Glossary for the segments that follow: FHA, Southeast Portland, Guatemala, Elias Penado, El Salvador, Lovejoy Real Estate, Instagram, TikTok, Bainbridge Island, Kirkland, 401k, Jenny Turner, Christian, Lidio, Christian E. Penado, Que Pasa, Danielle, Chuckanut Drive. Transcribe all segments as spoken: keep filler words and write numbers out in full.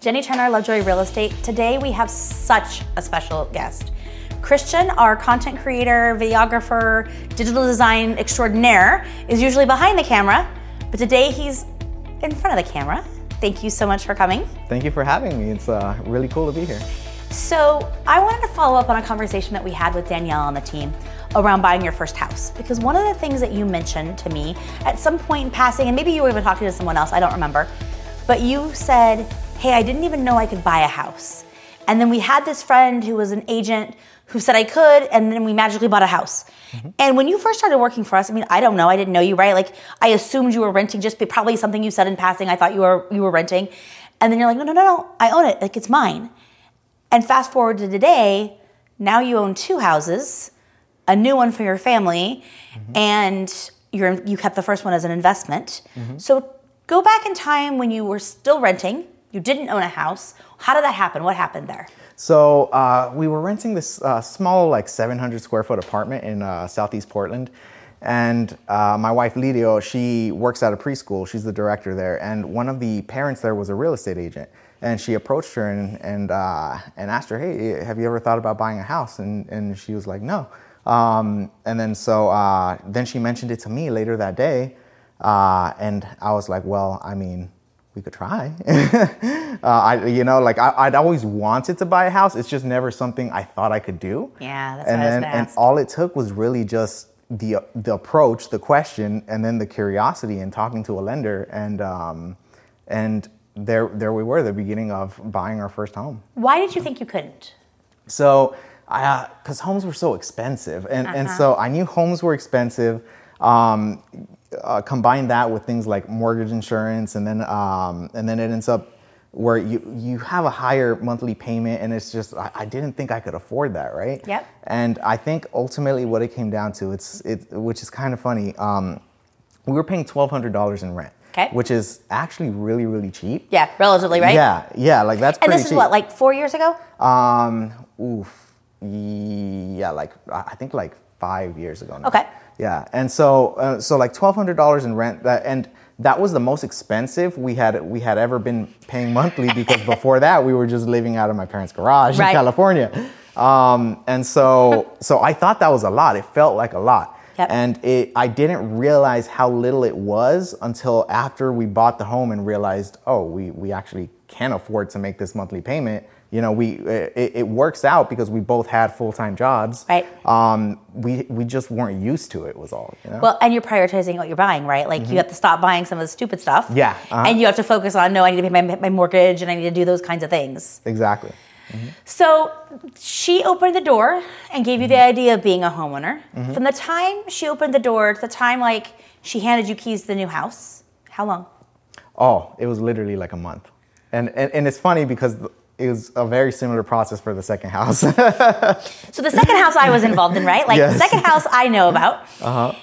Jenny Turner, Lovejoy Real Estate. Today we have such a special guest. Christian, our content creator, videographer, digital design extraordinaire, is usually behind the camera, but today he's in front of the camera. Thank you so much for coming. Thank you for having me. It's uh, really cool to be here. So I wanted to follow up on a conversation that we had with Danielle on the team around buying your first house, because one of the things that you mentioned to me at some point in passing, and maybe you were even talking to someone else, I don't remember, but you said, hey, I didn't even know I could buy a house. And then we had this friend who was an agent who said I could, and then we magically bought a house. Mm-hmm. And when you first started working for us, I mean, I don't know, I didn't know you, right? Like, I assumed you were renting, just probably something you said in passing, I thought you were you were renting. And then you're like, no, no, no, no, I own it, like it's mine. And fast forward to today, now you own two houses, a new one for your family, mm-hmm. and you're, you kept the first one as an investment. Mm-hmm. So go back in time when you were still renting, you didn't own a house. How did that happen? What happened there? So uh, we were renting this uh, small, like seven hundred square foot apartment in uh, Southeast Portland. And uh, my wife, Lidio, she works at a preschool. She's the director there. And one of the parents there was a real estate agent. And she approached her and and, uh, and asked her, hey, have you ever thought about buying a house? And, and she was like, no. Um, and then so uh, then she mentioned it to me later that day. Uh, and I was like, well, I mean, we could try. uh, I, you know, like I, I'd always wanted to buy a house. It's just never something I thought I could do. Yeah, that's and what then, I was And ask. All it took was really just the the approach, the question, and then the curiosity and talking to a lender. And um, and there there we were, the beginning of buying our first home. Why did you think you couldn't? So, because uh, homes were so expensive. And, uh-huh. and so I knew homes were expensive. Um, Uh, combine that with things like mortgage insurance, and then um, and then it ends up where you you have a higher monthly payment, and it's just I, I didn't think I could afford that, right? Yep. And I think ultimately what it came down to, it's it which is kind of funny. Um, we were paying twelve hundred dollars in rent, okay, which is actually really really cheap. Yeah, relatively, right? Yeah, yeah, like that's pretty cheap. And this is cheap. What, like four years ago? Um, oof, yeah, like I think like five years ago now. Okay. Yeah, and so uh, so like twelve hundred dollars in rent, that, and that was the most expensive we had we had ever been paying monthly, because before that we were just living out of my parents' garage right. in California, um, and so so I thought that was a lot. It felt like a lot, yep. and it I didn't realize how little it was until after we bought the home and realized, oh, we we actually can afford to make this monthly payment. You know, we it, it works out because we both had full-time jobs. Right. Um, we we just weren't used to it was all. You know? Well, and you're prioritizing what you're buying, right? Like mm-hmm. you have to stop buying some of the stupid stuff. Yeah. Uh-huh. And you have to focus on, no, I need to pay my, my mortgage and I need to do those kinds of things. Exactly. Mm-hmm. So she opened the door and gave you mm-hmm. the idea of being a homeowner. Mm-hmm. From the time she opened the door to the time like she handed you keys to the new house, how long? Oh, it was literally like a month. And and, and it's funny because... The, it was a very similar process for the second house. So the second house I was involved in, right? Like yes. the second house I know about. Uh-huh.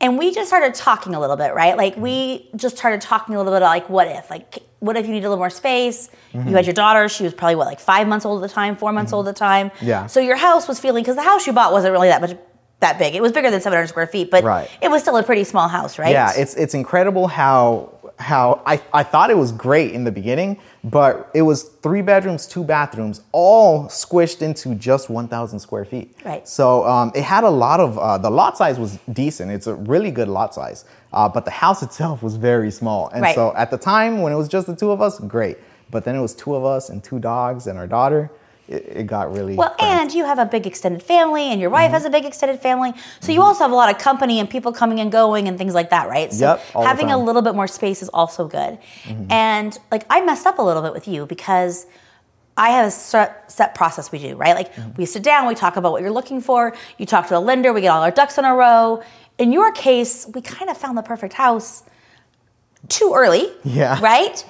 And we just started talking a little bit, right? Like mm-hmm. we just started talking a little bit about like, what if? Like, what if you need a little more space? Mm-hmm. You had your daughter. She was probably, what, like five months old at the time, four months mm-hmm. old at the time. Yeah. So your house was feeling, because the house you bought wasn't really that much that big. It was bigger than seven hundred square feet, but right. it was still a pretty small house, right? Yeah, it's it's incredible how... How I, I thought it was great in the beginning, but it was three bedrooms, two bathrooms, all squished into just one thousand square feet. Right. So um, it had a lot of, uh, the lot size was decent. It's a really good lot size, uh, but the house itself was very small. And right. so at the time when it was just the two of us, great. But then it was two of us and two dogs and our daughter. It got really... Well, crazy. And you have a big extended family, and your wife mm-hmm. has a big extended family. So mm-hmm. you also have a lot of company and people coming and going and things like that, right? So yep, having a little bit more space is also good. Mm-hmm. And like I messed up a little bit with you because I have a set process we do, right? Like mm-hmm. we sit down, we talk about what you're looking for. You talk to a lender, we get all our ducks in a row. In your case, we kind of found the perfect house too early, yeah, right?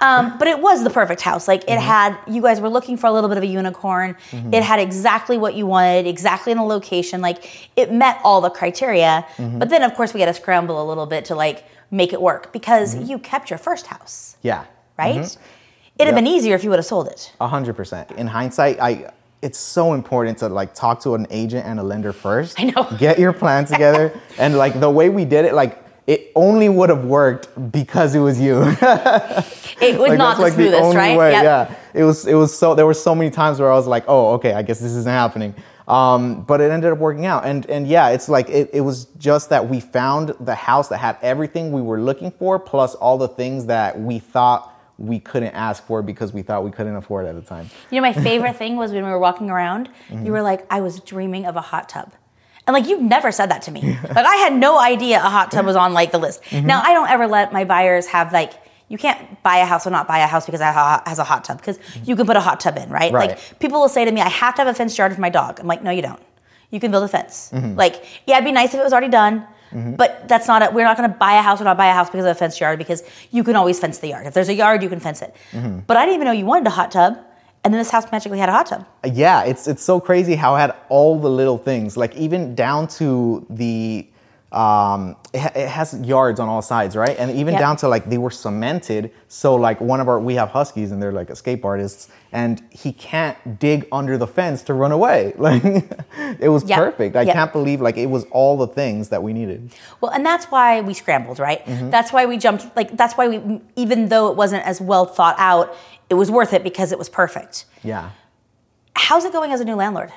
Um, but it was the perfect house. Like it mm-hmm. had, you guys were looking for a little bit of a unicorn. Mm-hmm. It had exactly what you wanted, exactly in the location. Like it met all the criteria. Mm-hmm. But then of course we had to scramble a little bit to like make it work because mm-hmm. you kept your first house. Yeah. Right? Mm-hmm. It'd yep. have been easier if you would have sold it. A hundred percent. In hindsight, I... It's so important to like talk to an agent and a lender first. I know. Get your plan together. And like the way we did it, like it only would have worked because it was you. It would like, not like do this, right? Way, yep. Yeah. It was, it was so, there were so many times where I was like, oh, okay, I guess this isn't happening. Um, but it ended up working out. And, and yeah, it's like, it, it was just that we found the house that had everything we were looking for, plus all the things that we thought we couldn't ask for because we thought we couldn't afford at the time. You know, my favorite thing was when we were walking around, mm-hmm. you were like, I was dreaming of a hot tub. And like, you've never said that to me. Like, I had no idea a hot tub was on like the list. Mm-hmm. Now, I don't ever let my buyers have like, you can't buy a house or not buy a house because it has a hot tub, because you can put a hot tub in, right? right? Like, people will say to me, I have to have a fenced yard for my dog. I'm like, no, you don't. You can build a fence. Mm-hmm. Like, yeah, it'd be nice if it was already done, mm-hmm. but that's not, a, we're not going to buy a house or not buy a house because of a fenced yard, because you can always fence the yard. If there's a yard, you can fence it. Mm-hmm. But I didn't even know you wanted a hot tub. And then this house magically had a hot tub. Yeah, it's it's so crazy how it had all the little things, like even down to the, um, it, ha- it has yards on all sides, right? And even yep. down to like, they were cemented. So like one of our, we have huskies and they're like escape artists, and he can't dig under the fence to run away. Like it was yep. perfect. I yep. can't believe like it was all the things that we needed. Well, and that's why we scrambled, right? Mm-hmm. That's why we jumped, like that's why we, even though it wasn't as well thought out, it was worth it because it was perfect. Yeah. How's it going as a new landlord?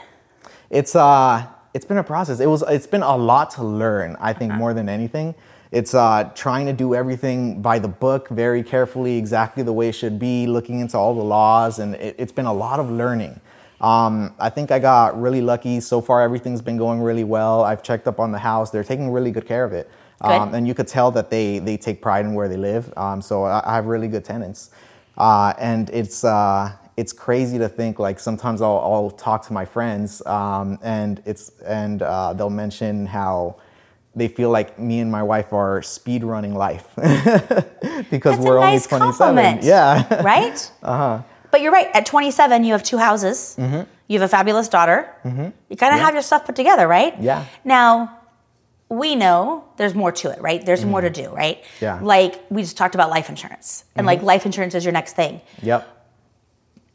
It's uh, it's been a process. It was it's been a lot to learn. I think uh-huh. more than anything, it's uh, trying to do everything by the book, very carefully, exactly the way it should be, looking into all the laws, and it, it's been a lot of learning. Um, I think I got really lucky so far. Everything's been going really well. I've checked up on the house. They're taking really good care of it, um, and you could tell that they they take pride in where they live. Um, so I, I have really good tenants. Uh, and it's uh, it's crazy to think, like sometimes I'll, I'll talk to my friends um, and it's and uh, they'll mention how they feel like me and my wife are speed running life because that's we're a nice only twenty-seven. Compliment. Yeah. Right? Uh-huh. But you're right. At twenty-seven, you have two houses. Mm-hmm. You have a fabulous daughter. Mm-hmm. You kind of yeah. have your stuff put together, right? Yeah. Now, we know there's more to it, right? There's mm-hmm. more to do, right? Yeah. Like, we just talked about life insurance. And, mm-hmm. like, life insurance is your next thing. Yep.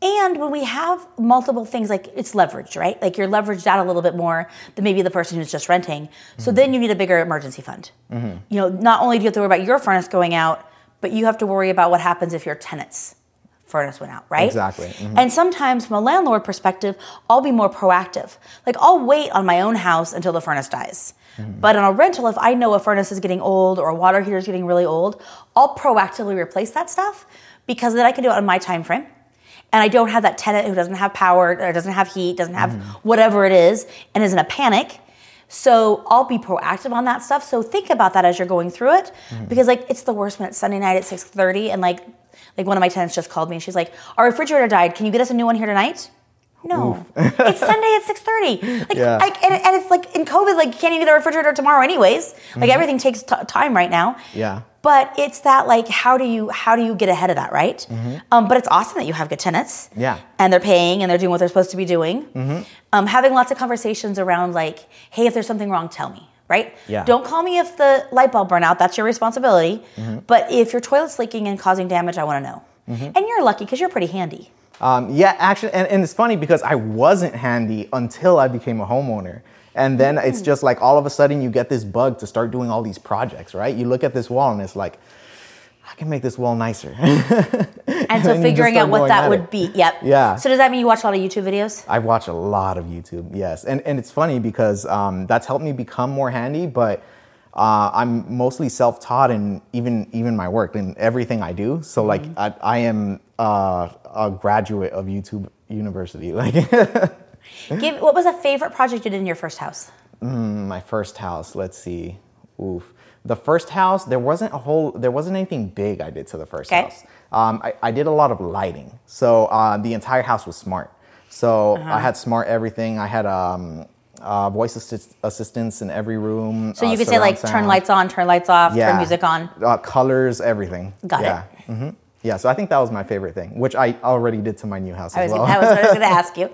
And when we have multiple things, like, it's leveraged, right? Like, you're leveraged out a little bit more than maybe the person who's just renting. So mm-hmm. then you need a bigger emergency fund. Mm-hmm. You know, not only do you have to worry about your furnace going out, but you have to worry about what happens if your tenants' furnace went out, right? Exactly. Mm-hmm. And sometimes from a landlord perspective, I'll be more proactive. Like, I'll wait on my own house until the furnace dies. Mm-hmm. But on a rental, if I know a furnace is getting old or a water heater is getting really old, I'll proactively replace that stuff, because then I can do it on my time frame. And I don't have that tenant who doesn't have power or doesn't have heat, doesn't have mm-hmm. whatever it is, and is in a panic. So I'll be proactive on that stuff. So think about that as you're going through it, mm-hmm. because like it's the worst when it's Sunday night at six thirty and like like one of my tenants just called me and she's like, our refrigerator died. Can you get us a new one here tonight? No, it's Sunday at six thirty. Like, yeah. like and, and it's like in COVID, like you can't even get a refrigerator tomorrow anyways. Like mm-hmm. everything takes t- time right now. Yeah. But it's that like, how do you, how do you get ahead of that? Right. Mm-hmm. Um, but it's awesome that you have good tenants. Yeah. And they're paying and they're doing what they're supposed to be doing. Mm-hmm. Um, having lots of conversations around like, hey, if there's something wrong, tell me. Right. Yeah. Don't call me if the light bulb burned out. That's your responsibility. Mm-hmm. But if your toilet's leaking and causing damage, I want to know. Mm-hmm. And you're lucky because you're pretty handy. Um, yeah, actually, and, and it's funny because I wasn't handy until I became a homeowner. And then mm-hmm. it's just like all of a sudden you get this bug to start doing all these projects, right? You look at this wall and it's like, I can make this wall nicer. And so and figuring out what that would it. be. Yep. Yeah. So does that mean you watch a lot of YouTube videos? I watch a lot of YouTube, yes. And and it's funny because um, that's helped me become more handy, but Uh, I'm mostly self-taught in even even my work and everything I do. So like mm-hmm. I, I am uh, a graduate of YouTube University. Like, Give, what was a favorite project you did in your first house? Mm, my first house. Let's see. Oof. The first house, there wasn't a whole, there wasn't anything big I did to the first okay. house. Um, I, I did a lot of lighting. So uh, the entire house was smart. So uh-huh. I had smart everything. I had um. Uh, voice assist- assistants in every room. So you uh, could say like sound. Turn lights on, turn lights off, yeah. turn music on. Uh, colors, everything. Got yeah. it. Mm-hmm. Yeah, so I think that was my favorite thing, which I already did to my new house I as was well. Gonna, that was what I was going to ask you.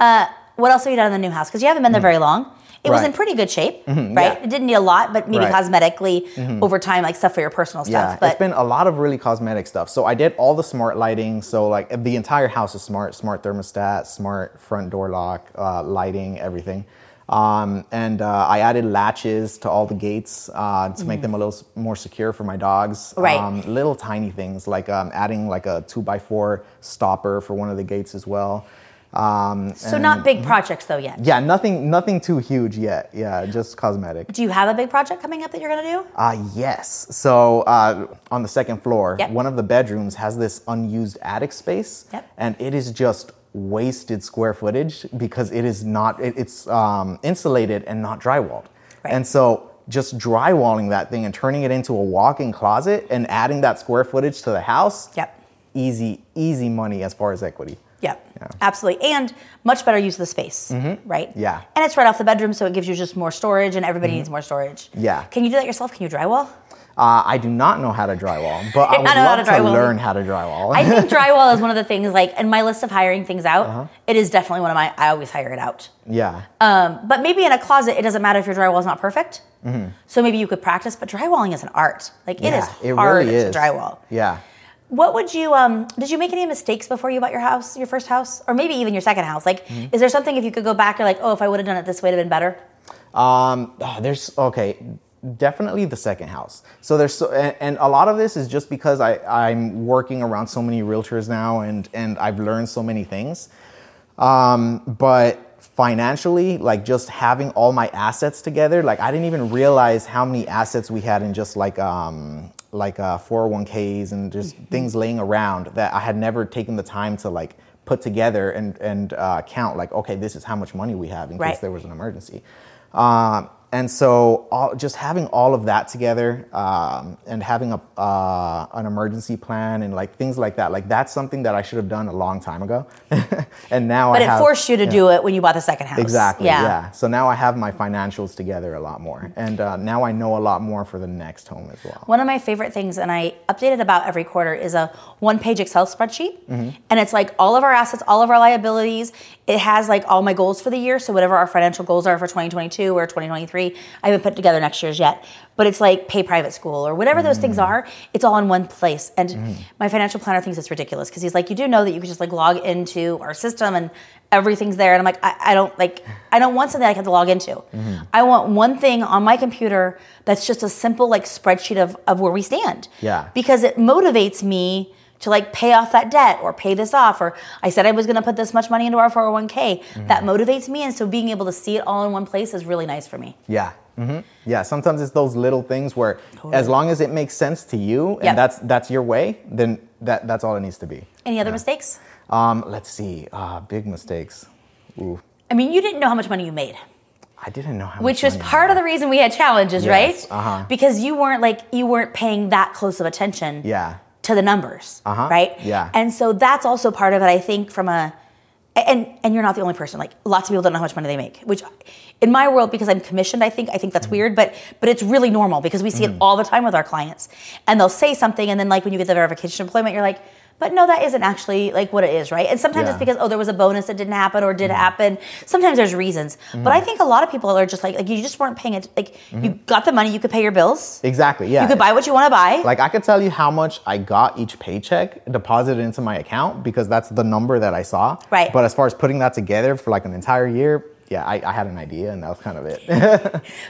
Uh, what else have you done in the new house? Because you haven't been there very long. It right. was in pretty good shape, mm-hmm. right? Yeah. It didn't need a lot, but maybe right. cosmetically mm-hmm. over time, like stuff for your personal stuff. Yeah, but it's been a lot of really cosmetic stuff. So I did all the smart lighting. So like the entire house is smart, smart thermostat, smart front door lock, uh, lighting, everything. Um, and uh, I added latches to all the gates uh, to mm. make them a little more secure for my dogs. Right. Um, little tiny things like um, adding like a two by four stopper for one of the gates as well. Um, so and, not big projects though yet. Yeah, nothing, nothing too huge yet. Yeah, just cosmetic. Do you have a big project coming up that you're gonna do? Uh, yes. So uh, on the second floor, yep. one of the bedrooms has this unused attic space, yep. and it is just wasted square footage because it is not it, it's um, insulated and not drywalled. Right. And so just drywalling that thing and turning it into a walk-in closet and adding that square footage to the house. Yep. Easy, easy money as far as equity. Yep. Yeah, absolutely. And much better use of the space, mm-hmm. right? Yeah. And it's right off the bedroom, so it gives you just more storage, and everybody mm-hmm. needs more storage. Yeah. Can you do that yourself? Can you drywall? Uh, I do not know how to drywall, but I would love to, to learn how to drywall. I think drywall is one of the things, like, in my list of hiring things out, uh-huh. it is definitely one of my, I always hire it out. Yeah. Um, but maybe in a closet, it doesn't matter if your drywall is not perfect. Mm-hmm. So maybe you could practice, but drywalling is an art. Like, it yeah, is it hard really is. to drywall. Yeah. What would you, um, did you make any mistakes before you bought your house, your first house? Or maybe even your second house? Like, mm-hmm. is there something if you could go back, you're like, oh, if I would have done it this way, it would have been better? Um, oh, there's, okay. Definitely the second house. So there's so, and, and a lot of this is just because I, I'm working around so many realtors now and, and I've learned so many things. Um, but financially, like just having all my assets together, like I didn't even realize how many assets we had in just like, um, like uh, four oh one k's and just mm-hmm. things laying around that I had never taken the time to like put together and, and uh, count like, okay, this is how much money we have in right. case there was an emergency. Um, And so all, just having all of that together um, and having a uh, an emergency plan and like things like that, like that's something that I should have done a long time ago. and now but I have- But it forced you to you do know, it when you bought the second house. Exactly, yeah. yeah. So now I have my financials together a lot more. And uh, now I know a lot more for the next home as well. One of my favorite things, and I update it about every quarter, is a one-page Excel spreadsheet. Mm-hmm. And it's like all of our assets, all of our liabilities. It has like all my goals for the year. So whatever our financial goals are for twenty twenty-two or twenty twenty-three, I haven't put together next year's yet, but it's like pay private school or whatever those mm. things are. It's all in one place. And mm. my financial planner thinks it's ridiculous because he's like, you do know that you can just like log into our system and everything's there. And I'm like, I, I don't like, I don't want something I have to log into. Mm. I want one thing on my computer that's just a simple like spreadsheet of, of where we stand. Yeah. Because it motivates me to like pay off that debt or pay this off, or I said I was going to put this much money into our four oh one k. Mm-hmm. That motivates me, and so being able to see it all in one place is really nice for me. Yeah, mm-hmm. yeah. Sometimes it's those little things where, totally. as long as it makes sense to you and yep. that's that's your way, then that that's all it needs to be. Any other yeah. mistakes? Um, let's see, uh, big mistakes. Ooh. I mean, you didn't know how much money you made. I didn't know how much. Which was part of the reason we had challenges, yes. right? Uh-huh. Because you weren't like you weren't paying that close of attention. Yeah. to the numbers, uh-huh. right? Yeah. And so that's also part of it, I think, from a, and and you're not the only person. Like, lots of people don't know how much money they make, which in my world, because I'm commissioned, I think I think that's mm-hmm. weird, but but it's really normal because we see mm-hmm. it all the time with our clients. And they'll say something, and then like when you get the verification employment, you're like, but no, that isn't actually like what it is, right? And sometimes yeah. it's because, oh, there was a bonus that didn't happen or did mm-hmm. happen. Sometimes there's reasons. Mm-hmm. But I think a lot of people are just like, like you just weren't paying it. Like mm-hmm. you got the money, you could pay your bills. Exactly, yeah. You could buy what you want to buy. Like I could tell you how much I got each paycheck deposited into my account because that's the number that I saw. Right. But as far as putting that together for like an entire year, yeah, I, I had an idea and that was kind of it.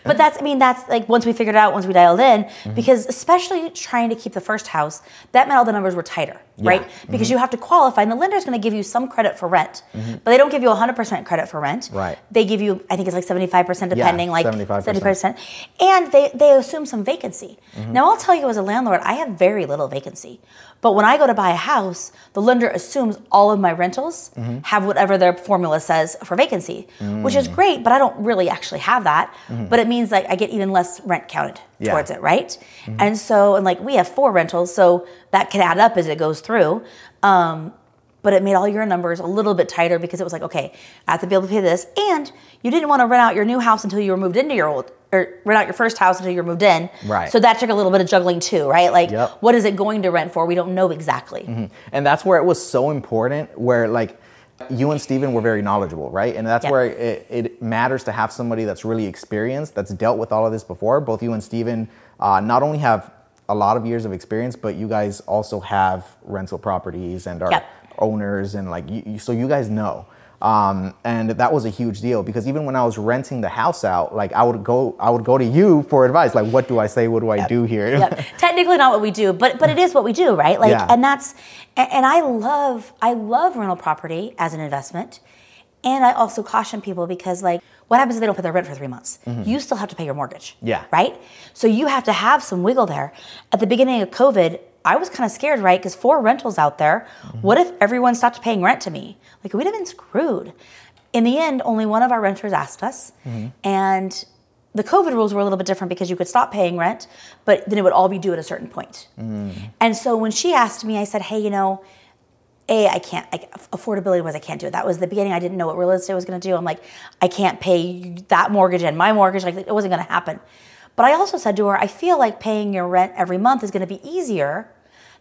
But that's, I mean, that's like once we figured it out, once we dialed in, mm-hmm. because especially trying to keep the first house, that meant all the numbers were tighter, yeah. right? Because mm-hmm. you have to qualify and the lender's going to give you some credit for rent, mm-hmm. but they don't give you one hundred percent credit for rent. Right. They give you, I think it's like seventy-five percent depending, yeah, like seventy-five percent. And they, they assume some vacancy. Mm-hmm. Now I'll tell you as a landlord, I have very little vacancy. But when I go to buy a house, the lender assumes all of my rentals mm-hmm. have whatever their formula says for vacancy, mm-hmm. which is great, but I don't really actually have that. Mm-hmm. But it means like I get even less rent counted yeah. towards it, right? Mm-hmm. And so, and like we have four rentals, so that can add up as it goes through. Um, but it made all your numbers a little bit tighter because it was like, okay, I have to be able to pay this. And you didn't want to rent out your new house until you were moved into your old or rent out your first house until you're moved in. Right. So that took a little bit of juggling too, right? Like yep. what is it going to rent for? We don't know exactly. Mm-hmm. And that's where it was so important where like you and Steven were very knowledgeable, right? And that's yep. where it, it matters to have somebody that's really experienced, that's dealt with all of this before. Both you and Steven uh, not only have a lot of years of experience, but you guys also have rental properties and are yep. owners and like, you, so you guys know. Um, and that was a huge deal, because even when I was renting the house out, like I would go, I would go to you for advice. Like, what do I say? What do I yep. do here? Yep. Technically not what we do, but, but it is what we do, right? Like, yeah. and that's, and, and I love, I love rental property as an investment. And I also caution people, because like, what happens if they don't pay their rent for three months? Mm-hmm. You still have to pay your mortgage. Yeah. Right? So you have to have some wiggle there. At the beginning of COVID, I was kind of scared, right? Because four rentals out there, mm-hmm. what if everyone stopped paying rent to me? Like, we'd have been screwed. In the end, only one of our renters asked us. Mm-hmm. And the COVID rules were a little bit different, because you could stop paying rent, but then it would all be due at a certain point. Mm-hmm. And so when she asked me, I said, hey, you know, A, I can't, I, affordability was, I can't do it. That was the beginning. I didn't know what real estate was going to do. I'm like, I can't pay that mortgage and my mortgage. Like, it wasn't going to happen. But I also said to her, I feel like paying your rent every month is going to be easier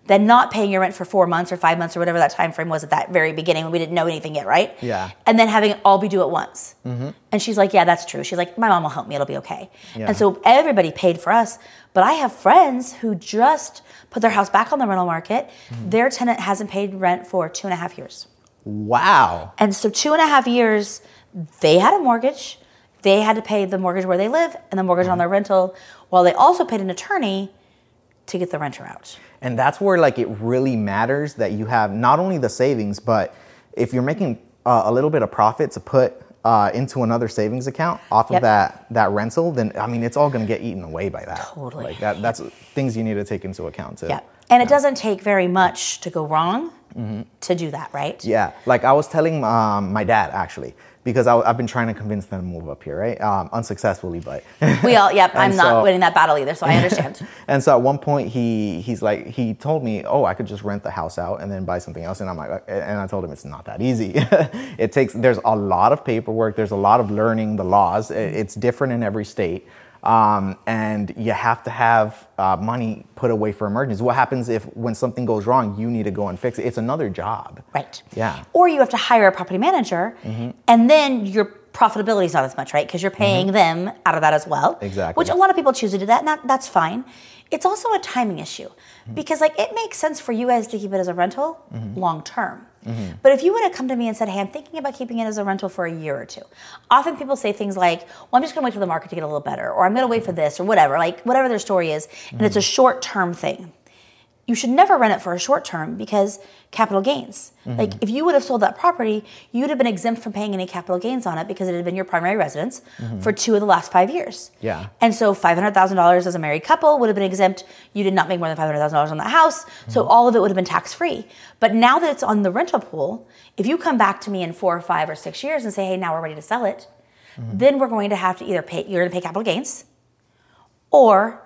than not paying your rent for four months or five months or whatever that time frame was at that very beginning when we didn't know anything yet, right? Yeah. And then having it all be due at once. Mm-hmm. And she's like, yeah, that's true. She's like, my mom will help me. It'll be okay. Yeah. And so everybody paid for us. But I have friends who just put their house back on the rental market. Mm-hmm. Their tenant hasn't paid rent for two and a half years. Wow. And so two and a half years, they had a mortgage. They had to pay the mortgage where they live and the mortgage mm-hmm. on their rental, while they also paid an attorney to get the renter out. And that's where, like, it really matters that you have not only the savings, but if you're making uh, a little bit of profit to put uh, into another savings account off yep. of that, that rental, then, I mean, it's all going to get eaten away by that. Totally. Like that, that's things you need to take into account too. Yeah. And yeah. it doesn't take very much to go wrong mm-hmm. to do that, right? Yeah. Like I was telling um, my dad, actually, because I, I've been trying to convince them to move up here, right? Um, unsuccessfully, but we all, yep. I'm so, not winning that battle either, so I understand. And so at one point, he he's like, he told me, oh, I could just rent the house out and then buy something else. And I'm like, and I told him it's not that easy. It takes there's a lot of paperwork. There's a lot of learning the laws. It, it's different in every state, um, and you have to have uh, money put away for emergencies. What happens if when something goes wrong, you need to go and fix it? It's another job. Right. Yeah. Or you have to hire a property manager mm-hmm. and then your profitability is not as much, right? Because you're paying mm-hmm. them out of that as well. Exactly. Which a lot of people choose to do that, and that, that's fine. It's also a timing issue mm-hmm. because like it makes sense for you guys to keep it as a rental mm-hmm. long term. Mm-hmm. But if you would have come to me and said, hey, I'm thinking about keeping it as a rental for a year or two. Often people say things like, well, I'm just going to wait for the market to get a little better, or I'm going to wait for this, or whatever, like whatever their story is. Mm-hmm. And it's a short-term thing. You should never rent it for a short term because capital gains. Mm-hmm. Like if you would have sold that property, you'd have been exempt from paying any capital gains on it because it had been your primary residence mm-hmm. for two of the last five years. Yeah. And so five hundred thousand dollars as a married couple would have been exempt. You did not make more than five hundred thousand dollars on that house. Mm-hmm. So all of it would have been tax-free. But now that it's on the rental pool, if you come back to me in four or five or six years and say, hey, now we're ready to sell it, mm-hmm. then we're going to have to either pay, you're going to pay capital gains, or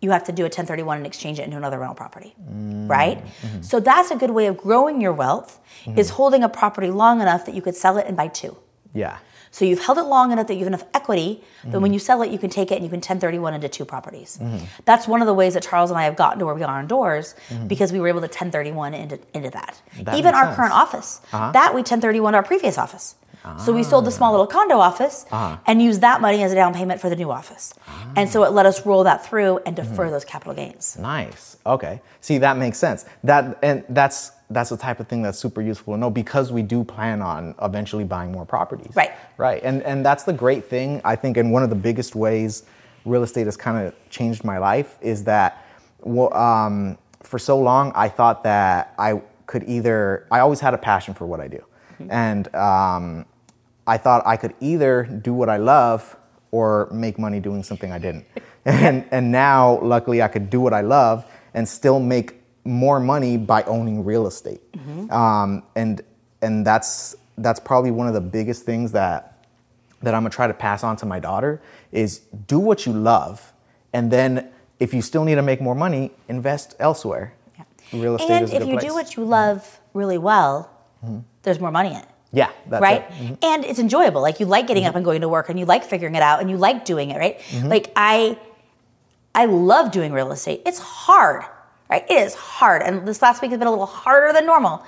you have to do a ten thirty-one and exchange it into another rental property, mm-hmm. right? Mm-hmm. So that's a good way of growing your wealth mm-hmm. is holding a property long enough that you could sell it and buy two. Yeah. So you've held it long enough that you have enough equity that mm-hmm. when you sell it, you can take it and you can ten thirty-one into two properties. Mm-hmm. That's one of the ways that Charles and I have gotten to where we are indoors mm-hmm. because we were able to ten thirty-one into, into that. that Even our sense. current office, uh-huh. that we ten thirty-one our previous office. So we sold the small little condo office uh-huh. and used that money as a down payment for the new office. Uh-huh. And so it let us roll that through and defer mm-hmm. those capital gains. Nice. Okay. See, that makes sense. That and that's that's the type of thing that's super useful to know because we do plan on eventually buying more properties. Right. Right. And and that's the great thing, I think, and one of the biggest ways real estate has kind of changed my life is that well, um, for so long I thought that I could either I always had a passion for what I do. Mm-hmm. And um I thought I could either do what I love or make money doing something I didn't. And and now, luckily, I could do what I love and still make more money by owning real estate. Mm-hmm. Um, and and that's that's probably one of the biggest things that that I'm gonna try to pass on to my daughter is do what you love, and then if you still need to make more money, invest elsewhere. Yeah. Real estate and is a good place. And if you do what you love really well, mm-hmm. there's more money in it. Yeah, that's right. It. Mm-hmm. And it's enjoyable. Like you like getting mm-hmm. up and going to work, and you like figuring it out, and you like doing it, right? Mm-hmm. Like I, I love doing real estate. It's hard, right? It is hard, and this last week has been a little harder than normal,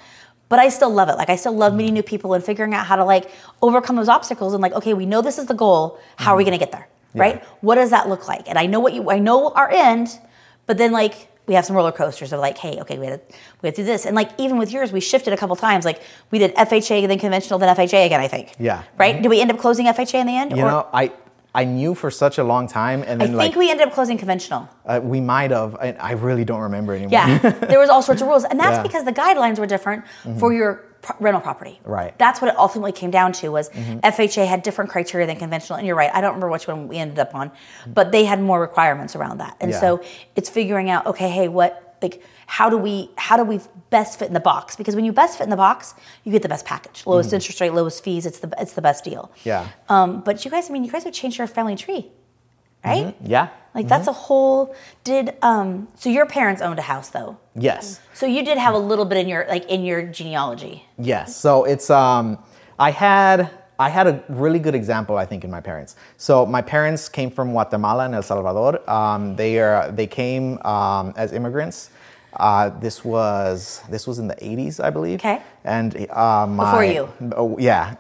but I still love it. Like I still love meeting new people and figuring out how to like overcome those obstacles. And like, okay, we know this is the goal. How mm-hmm. are we going to get there, yeah. right? What does that look like? And I know what you, I know our end, but then like, we have some roller coasters of like, hey, okay, we had to, we had to do this. And like, even with yours, we shifted a couple times. Like we did F H A, then conventional, then F H A again, I think. Yeah. Right? Did we end up closing F H A in the end? You or? know, I I knew for such a long time. And then I like, think we ended up closing conventional. Uh, we might have. I, I really don't remember anymore. Yeah. There was all sorts of rules. And that's yeah. because the guidelines were different mm-hmm. for your pro- rental property. Right. That's what it ultimately came down to was mm-hmm. F H A had different criteria than conventional. And you're right. I don't remember which one we ended up on. But they had more requirements around that. And yeah. so it's figuring out, okay, hey, what... Like how do we how do we best fit in the box? Because when you best fit in the box, you get the best package, lowest mm-hmm. interest rate, lowest fees. It's the it's the best deal. Yeah. Um, but you guys, I mean, you guys have changed your family tree, right? Mm-hmm. Yeah. Like mm-hmm. that's a whole. Did um, so your parents owned a house though? Yes. So you did have a little bit in your like in your genealogy. Yes. So it's um, I had I had a really good example I think in my parents. So my parents came from Guatemala and El Salvador. Um, they are they came um, as immigrants. Uh, this was this was in the eighties, I believe. Okay. And uh, my, before you. Oh, yeah.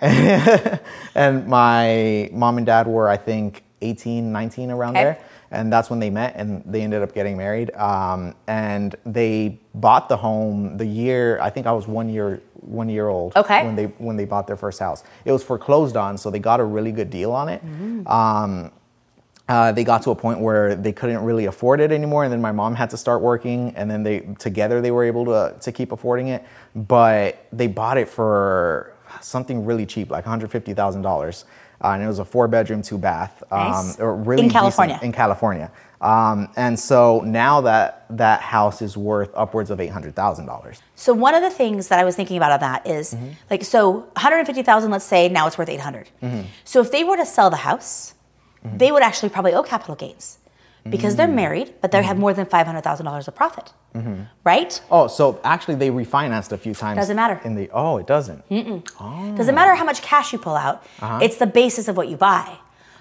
And my mom and dad were, I think, eighteen, nineteen around okay. there, and that's when they met, and they ended up getting married. Um, and they bought the home the year I think I was one year one year old. Okay. When they when they bought their first house, it was foreclosed on, so they got a really good deal on it. Mm-hmm. Um, Uh, they got to a point where they couldn't really afford it anymore, and then my mom had to start working, and then they together they were able to uh, to keep affording it. But they bought it for something really cheap, like one hundred fifty thousand dollars, uh, and it was a four-bedroom, two-bath, um, nice. Or really in California. Decent, in California, um, and so now that that house is worth upwards of eight hundred thousand dollars. So one of the things that I was thinking about on that is mm-hmm. like so one hundred fifty thousand dollars. Let's say now it's worth eight hundred thousand dollars. Mm-hmm. So if they were to sell the house. Mm-hmm. They would actually probably owe capital gains because mm-hmm. they're married, but they mm-hmm. have more than five hundred thousand dollars of profit, mm-hmm. right? Oh, so actually they refinanced a few times. Doesn't matter. In the oh, it doesn't. Mm-mm. Oh. Doesn't matter how much cash you pull out. Uh-huh. It's the basis of what you buy.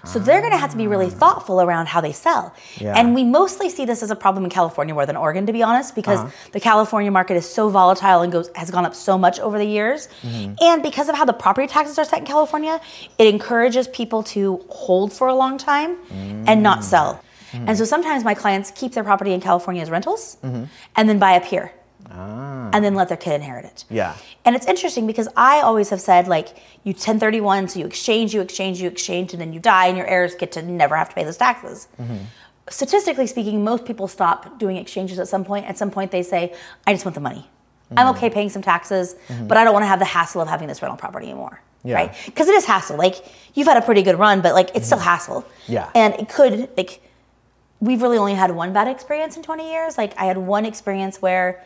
So they're going to have to be really thoughtful around how they sell. Yeah. And we mostly see this as a problem in California more than Oregon, to be honest, because uh-huh. the California market is so volatile and goes has gone up so much over the years. Mm-hmm. And because of how the property taxes are set in California, it encourages people to hold for a long time mm-hmm. and not sell. Mm-hmm. And so sometimes my clients keep their property in California as rentals mm-hmm. and then buy up here. Ah. And then let their kid inherit it. Yeah. And it's interesting because I always have said, like, you ten thirty-one, so you exchange, you exchange, you exchange, and then you die, and your heirs get to never have to pay those taxes. Mm-hmm. Statistically speaking, most people stop doing exchanges at some point. At some point, they say, I just want the money. Mm-hmm. I'm okay paying some taxes, mm-hmm. but I don't want to have the hassle of having this rental property anymore. Yeah. Right? Because it is hassle. Like, you've had a pretty good run, but, like, it's mm-hmm. still hassle. Yeah. And it could, like, we've really only had one bad experience in twenty years. Like, I had one experience where...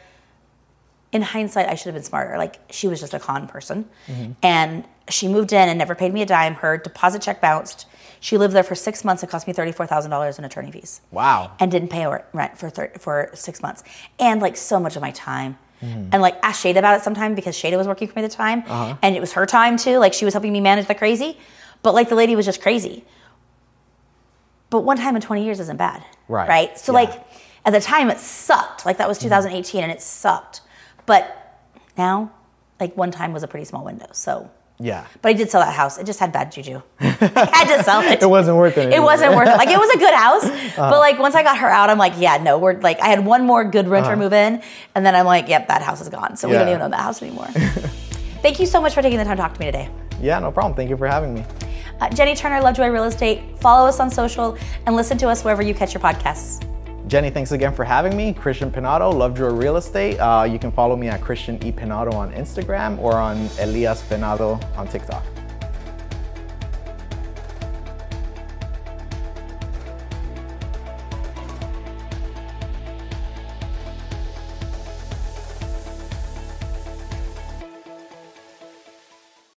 In hindsight, I should have been smarter. Like, she was just a con person. Mm-hmm. And she moved in and never paid me a dime. Her deposit check bounced. She lived there for six months. It cost me thirty-four thousand dollars in attorney fees. Wow. And didn't pay rent for thir- for six months. And, like, so much of my time. Mm-hmm. And, like, asked Shada about it sometime because Shada was working for me at the time. Uh-huh. And it was her time, too. Like, she was helping me manage the crazy. But, like, the lady was just crazy. But one time in twenty years isn't bad. Right. Right? So, yeah. like, at the time, it sucked. Like, that was two thousand eighteen, mm-hmm. and it sucked. But now, like one time was a pretty small window, so. Yeah. But I did sell that house. It just had bad juju. I had to sell it. It wasn't worth it. Anymore. It wasn't worth it. Like, it was a good house, uh-huh. but like once I got her out, I'm like, yeah, no, we're like, I had one more good renter uh-huh. move in, and then I'm like, yep, that house is gone. So yeah. we don't even own that house anymore. Thank you so much for taking the time to talk to me today. Yeah, no problem. Thank you for having me. Uh, Jenny Turner, Lovejoy Real Estate. Follow us on social and listen to us wherever you catch your podcasts. Jenny, thanks again for having me. Christian Penado, Lovejoy Real Estate. Uh, you can follow me at Christian E. Penado on Instagram or on Elias Penado on TikTok.